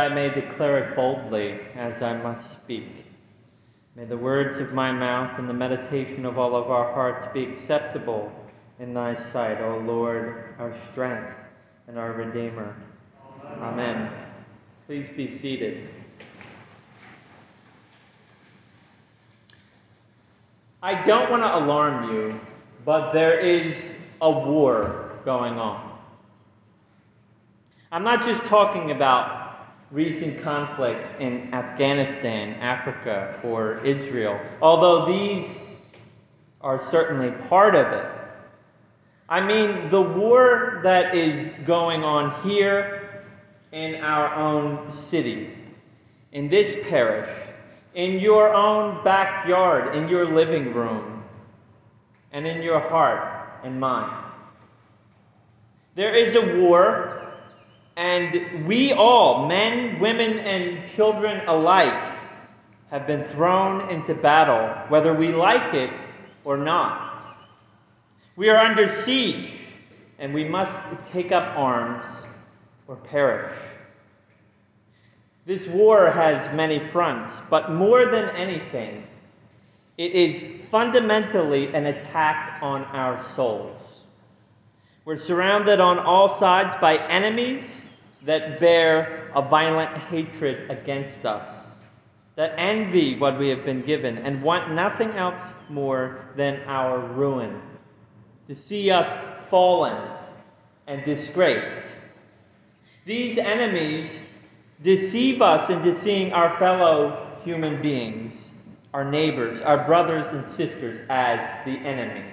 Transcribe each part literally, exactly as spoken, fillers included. I may declare it boldly as I must speak. May the words of my mouth and the meditation of all of our hearts be acceptable in thy sight, O Lord, our strength and our Redeemer. Amen. Amen. Please be seated. I don't want to alarm you, but there is a war going on. I'm not just talking about recent conflicts in Afghanistan, Africa, or Israel, although these are certainly part of it. I mean the war that is going on here in our own city, in this parish, in your own backyard, in your living room, and in your heart and mind. There is a war, and we all, men, women, and children alike, have been thrown into battle, whether we like it or not. We are under siege, and we must take up arms or perish. This war has many fronts, but more than anything, it is fundamentally an attack on our souls. We're surrounded on all sides by enemies that bear a violent hatred against us, that envy what we have been given and want nothing else more than our ruin, to see us fallen and disgraced. These enemies deceive us into seeing our fellow human beings, our neighbors, our brothers and sisters as the enemy.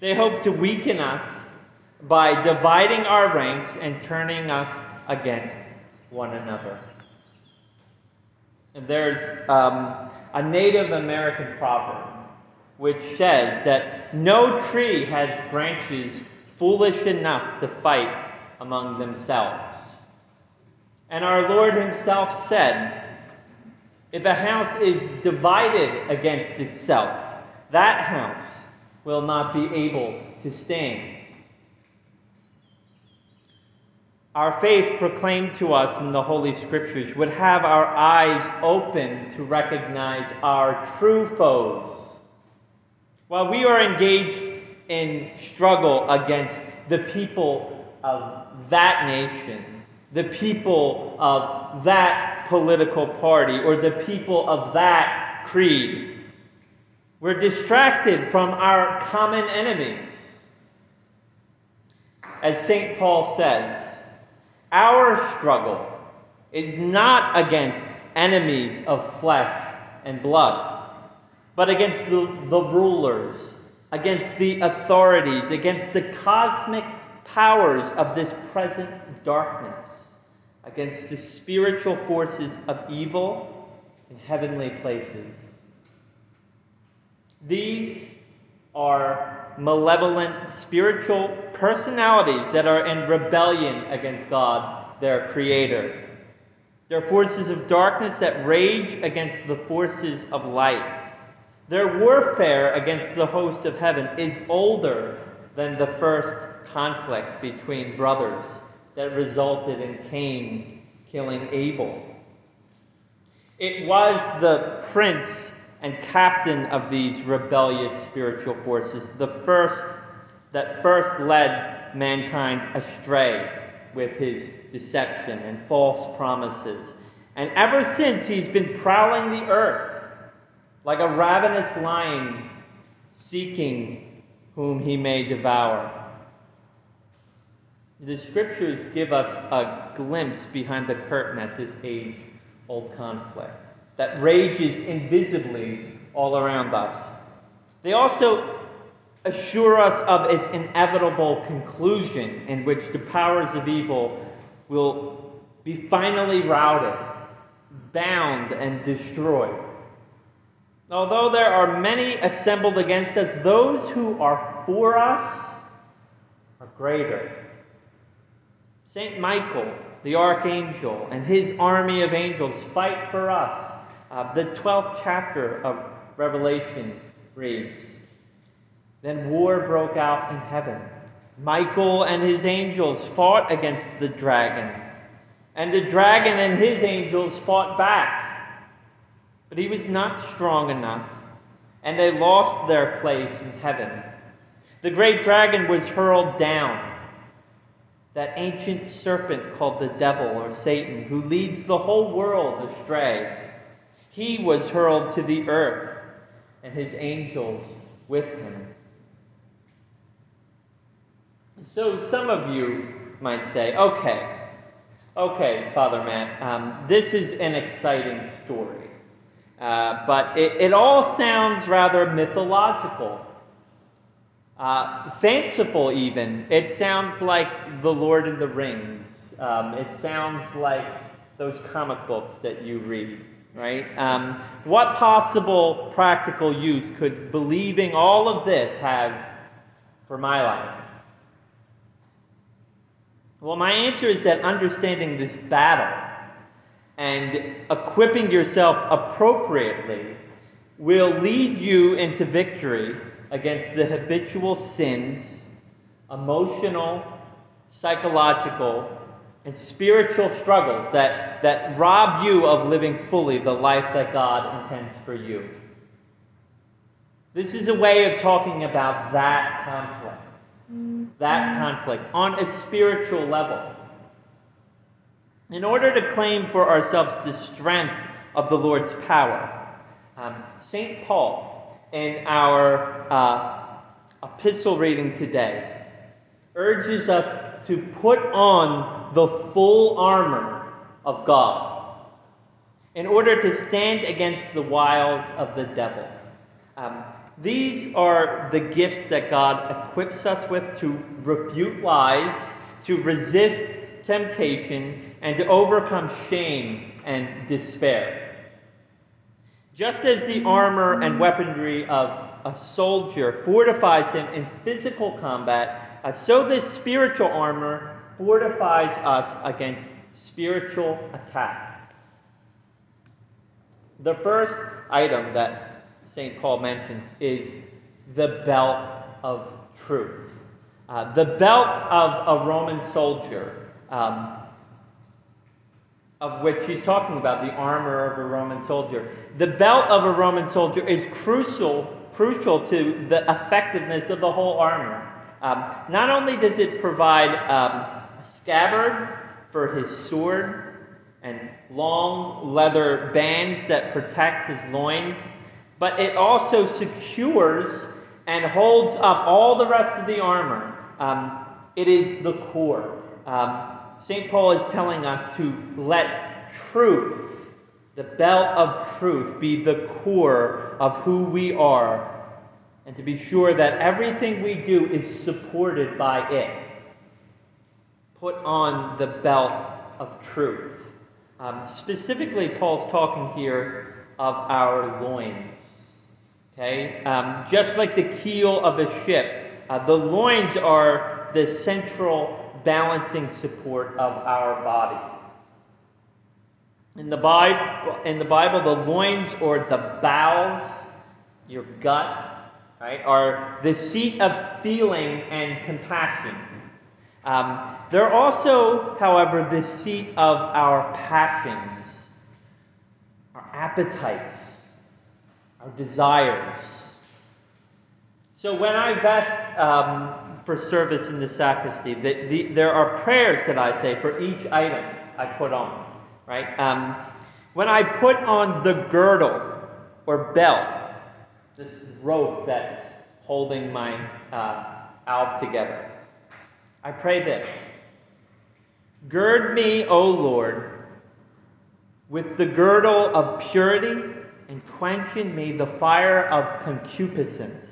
They hope to weaken us by dividing our ranks and turning us against one another. And there's um, a Native American proverb which says that no tree has branches foolish enough to fight among themselves. And our Lord himself said, if a house is divided against itself, that house will not be able to stand. Our faith proclaimed to us in the Holy Scriptures would have our eyes open to recognize our true foes. While we are engaged in struggle against the people of that nation, the people of that political party, or the people of that creed, we're distracted from our common enemies. As Saint Paul says, our struggle is not against enemies of flesh and blood, but against the, the rulers, against the authorities, against the cosmic powers of this present darkness, against the spiritual forces of evil in heavenly places. These are malevolent spiritual personalities that are in rebellion against God, their Creator. They're forces of darkness that rage against the forces of light. Their warfare against the host of heaven is older than the first conflict between brothers that resulted in Cain killing Abel. It was the prince and captain of these rebellious spiritual forces, the first that first led mankind astray with his deception and false promises. And ever since, he's been prowling the earth like a ravenous lion, seeking whom he may devour. The Scriptures give us a glimpse behind the curtain at this age-old conflict that rages invisibly all around us. They also assure us of its inevitable conclusion, in which the powers of evil will be finally routed, bound, and destroyed. Although there are many assembled against us, those who are for us are greater. Saint Michael, the archangel, and his army of angels fight for us. Uh, the twelfth chapter of Revelation reads, then war broke out in heaven. Michael and his angels fought against the dragon, And the dragon and his angels fought back, but he was not strong enough, and they lost their place in heaven. The great dragon was hurled down, that ancient serpent called the devil or Satan, who leads the whole world astray. He was hurled to the earth, and his angels with him. So some of you might say, okay, Okay, Father Matt, um, this is an exciting story, uh, but it, it all sounds rather mythological, uh, fanciful even. It sounds like The Lord of the Rings. Um, it sounds like those comic books that you read, right? Um, what possible practical use could believing all of this have for my life? Well, my answer is that understanding this battle and equipping yourself appropriately will lead you into victory against the habitual sins, emotional, psychological, and spiritual struggles that, that rob you of living fully the life that God intends for you. This is a way of talking about that conflict. That conflict on a spiritual level. In order to claim for ourselves the strength of the Lord's power, um, Saint Paul, in our uh, epistle reading today, urges us to put on the full armor of God in order to stand against the wiles of the devil. Um, These are the gifts that God equips us with to refute lies, to resist temptation, and to overcome shame and despair. Just as the armor and weaponry of a soldier fortifies him in physical combat, uh, so this spiritual armor fortifies us against spiritual attack. The first item that Saint Paul mentions is the belt of truth. Uh, the belt of a Roman soldier, um, of which he's talking about, the armor of a Roman soldier. The belt of a Roman soldier is crucial, crucial to the effectiveness of the whole armor. Um, not only does it provide um, a scabbard for his sword and long leather bands that protect his loins, but it also secures and holds up all the rest of the armor. Um, it is the core. Um, Saint Paul is telling us to let truth, the belt of truth, be the core of who we are, and to be sure that everything we do is supported by it. Put on the belt of truth. Um, specifically, Paul's talking here of our loins. Okay, um, just like the keel of a ship, uh, the loins are the central balancing support of our body. In the Bible, in the Bible, the loins or the bowels, your gut, right, are the seat of feeling and compassion. Um, they're also, however, the seat of our passions, our appetites, our desires. So when I vest um, for service in the sacristy, the, the, there are prayers that I say for each item I put on, right? Um, when I put on the girdle or belt, this rope that's holding my uh, alb together, I pray this: "Gird me, O Lord, with the girdle of purity, and quench in me the fire of concupiscence,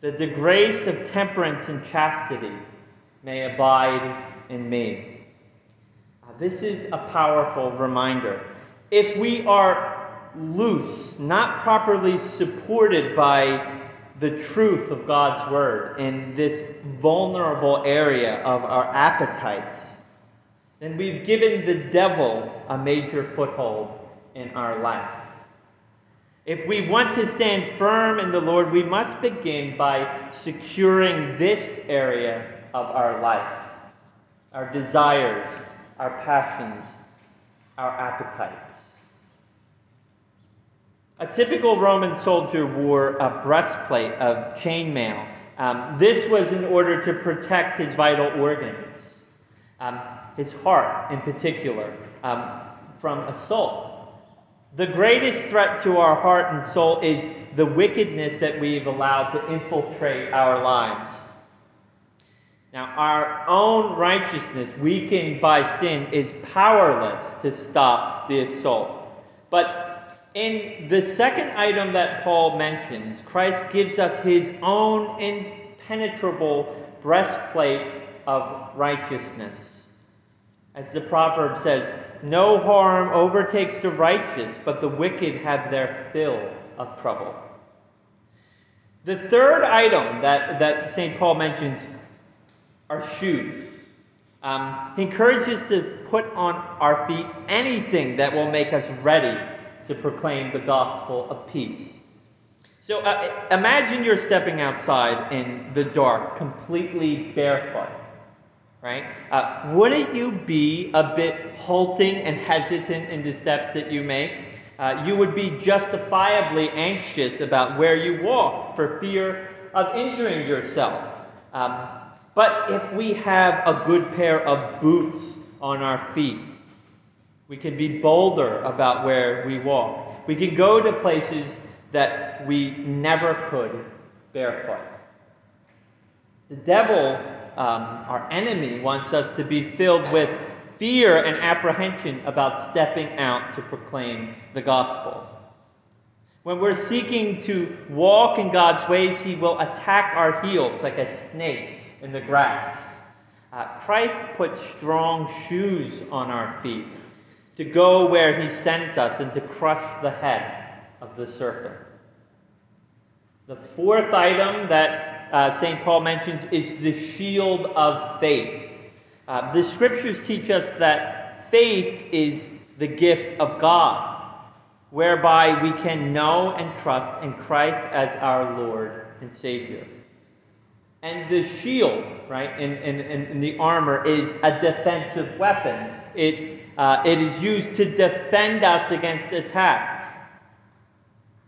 that the grace of temperance and chastity may abide in me." Now, this is a powerful reminder. If we are loose, not properly supported by the truth of God's word in this vulnerable area of our appetites, then we've given the devil a major foothold in our life. If we want to stand firm in the Lord, we must begin by securing this area of our life, our desires, our passions, our appetites. A typical Roman soldier wore a breastplate of chainmail. Um, this was in order to protect his vital organs, um, his heart in particular, um, from assault. The greatest threat to our heart and soul is the wickedness that we've allowed to infiltrate our lives. Now, our own righteousness, weakened by sin, is powerless to stop the assault. But in the second item that Paul mentions, Christ gives us his own impenetrable breastplate of righteousness. As the proverb says, no harm overtakes the righteous, but the wicked have their fill of trouble. The third item that, that Saint Paul mentions are shoes. Um, he encourages us to put on our feet anything that will make us ready to proclaim the gospel of peace. So uh, imagine you're stepping outside in the dark, completely barefoot, right? Uh, wouldn't you be a bit halting and hesitant in the steps that you make? Uh, you would be justifiably anxious about where you walk for fear of injuring yourself. Um, but if we have a good pair of boots on our feet, we can be bolder about where we walk. We can go to places that we never could barefoot. The devil, um, our enemy, wants us to be filled with fear and apprehension about stepping out to proclaim the gospel. When we're seeking to walk in God's ways, he will attack our heels like a snake in the grass. Uh, Christ put strong shoes on our feet to go where he sends us and to crush the head of the serpent. The fourth item that uh, Saint Paul mentions is the shield of faith. Uh, the scriptures teach us that faith is the gift of God, whereby we can know and trust in Christ as our Lord and Savior. And the shield, right, in, in, in the armor is a defensive weapon. It Uh, it is used to defend us against attack.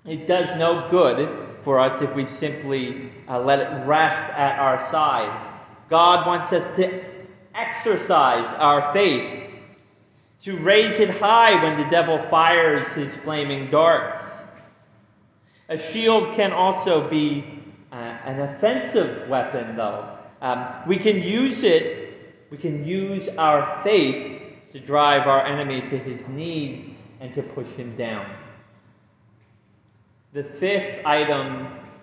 It does no good for us if we simply uh, let it rest at our side. God wants us to exercise our faith, to raise it high when the devil fires his flaming darts. A shield can also be uh, an offensive weapon, though. Um, we can use it, we can use our faith to drive our enemy to his knees and to push him down. The fifth item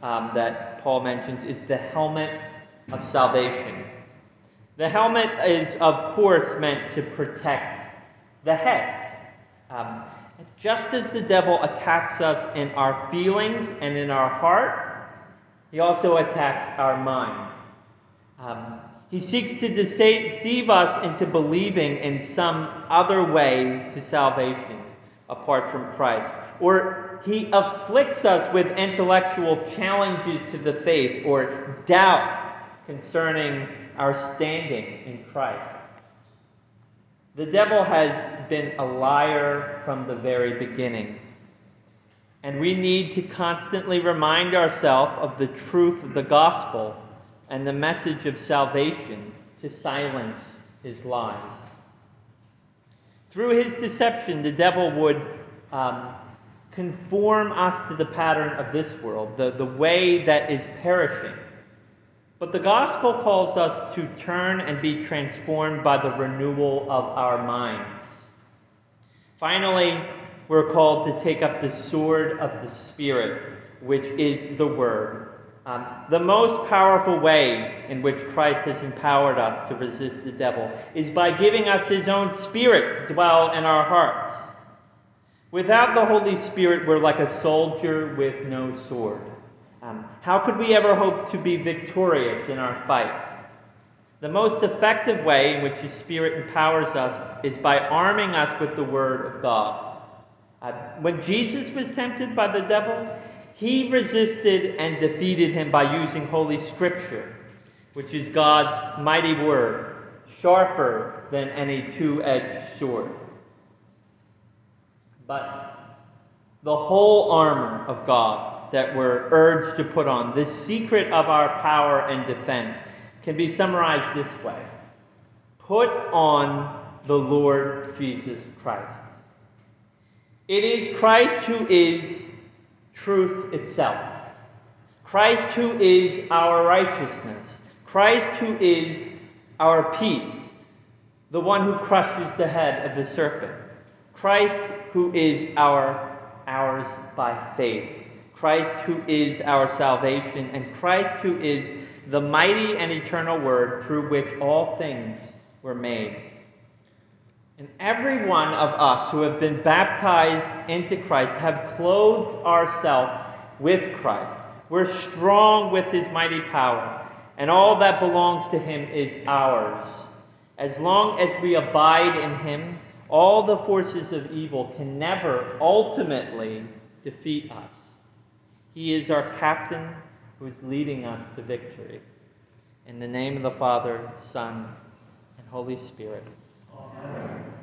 um, that Paul mentions is the helmet of salvation. The helmet is, of course, meant to protect the head. Um, just as the devil attacks us in our feelings and in our heart, he also attacks our mind. Um, He seeks to deceive us into believing in some other way to salvation apart from Christ. Or he afflicts us with intellectual challenges to the faith or doubt concerning our standing in Christ. The devil has been a liar from the very beginning. And we need to constantly remind ourselves of the truth of the gospel and the message of salvation to silence his lies. Through his deception, the devil would um, conform us to the pattern of this world, the, the way that is perishing. But the gospel calls us to turn and be transformed by the renewal of our minds. Finally, we're called to take up the sword of the Spirit, which is the word. Um, the most powerful way in which Christ has empowered us to resist the devil is by giving us his own Spirit to dwell in our hearts. Without the Holy Spirit, we're like a soldier with no sword. Um, how could we ever hope to be victorious in our fight? The most effective way in which the Spirit empowers us is by arming us with the Word of God. Uh, when Jesus was tempted by the devil, he resisted and defeated him by using Holy Scripture, which is God's mighty word, sharper than any two-edged sword. But the whole armor of God that we're urged to put on, the secret of our power and defense, can be summarized this way. Put on the Lord Jesus Christ. It is Christ who is truth itself. Christ who is our righteousness. Christ who is our peace, the one who crushes the head of the serpent. Christ who is our ours by faith. Christ who is our salvation, and Christ who is the mighty and eternal Word through which all things were made. And every one of us who have been baptized into Christ have clothed ourselves with Christ. We're strong with His mighty power, and all that belongs to Him is ours. As long as we abide in Him, all the forces of evil can never ultimately defeat us. He is our captain who is leading us to victory. In the name of the Father, Son, and Holy Spirit. Amen.